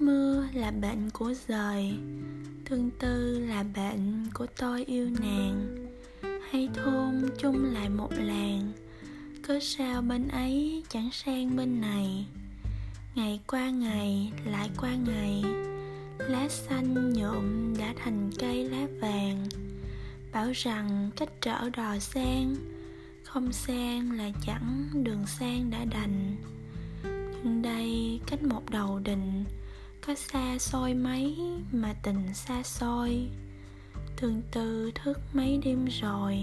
mưa là bệnh của giời, tương tư là bệnh của tôi yêu nàng. Hay thôn chung lại một làng, cớ sao bên ấy chẳng sang bên này. Ngày qua ngày lại qua ngày, lá xanh nhuộm đã thành cây lá vàng. Bảo rằng cách trở đò sang, không sang là chẳng đường sang đã đành. Nhưng đây cách một đầu đình, có xa xôi mấy mà tình xa xôi. Tương tư thức mấy đêm rồi,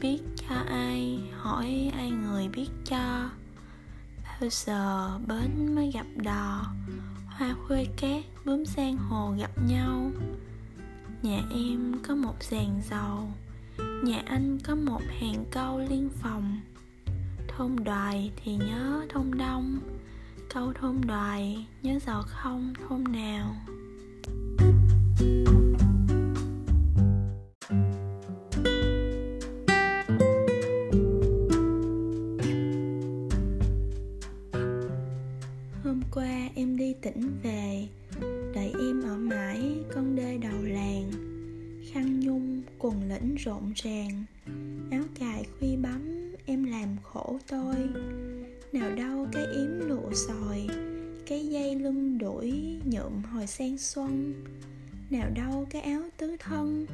biết cho ai, hỏi ai người biết cho. Bao giờ bến mới gặp đò, hoa khuê cát bướm sang hồ gặp nhau. Nhà em có một giàn dầu, nhà anh có một hàng câu liên phòng. Thôn Đoài thì nhớ thôn Đông, câu thôn Đoài nhớ giờ không thôn nào. Hôm qua em đi tỉnh về, đợi em ở mãi con đê đầu làng. Khăn nhung quần lĩnh rộn ràng, áo cài khuy bấm em làm khổ tôi. Nào đâu cái yếm lụa sòi, cái dây lưng đuổi nhuộm hồi sen xuân. Nào đâu cái áo tứ thân,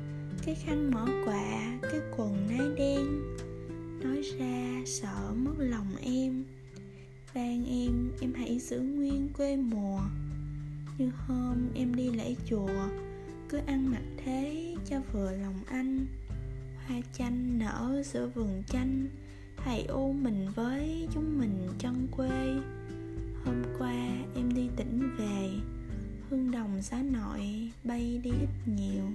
cái khăn mỏ quạ, cái quần nái đen. Nói ra sợ mất lòng em, vang em hãy giữ nguyên quê mùa. Như hôm em đi lễ chùa, cứ ăn mặc thế cho vừa lòng anh. Hoa chanh nở giữa vườn chanh, thầy u mình với chúng mình chân quê. Hôm qua em đi tỉnh về, hương đồng giá nội bay đi ít nhiều.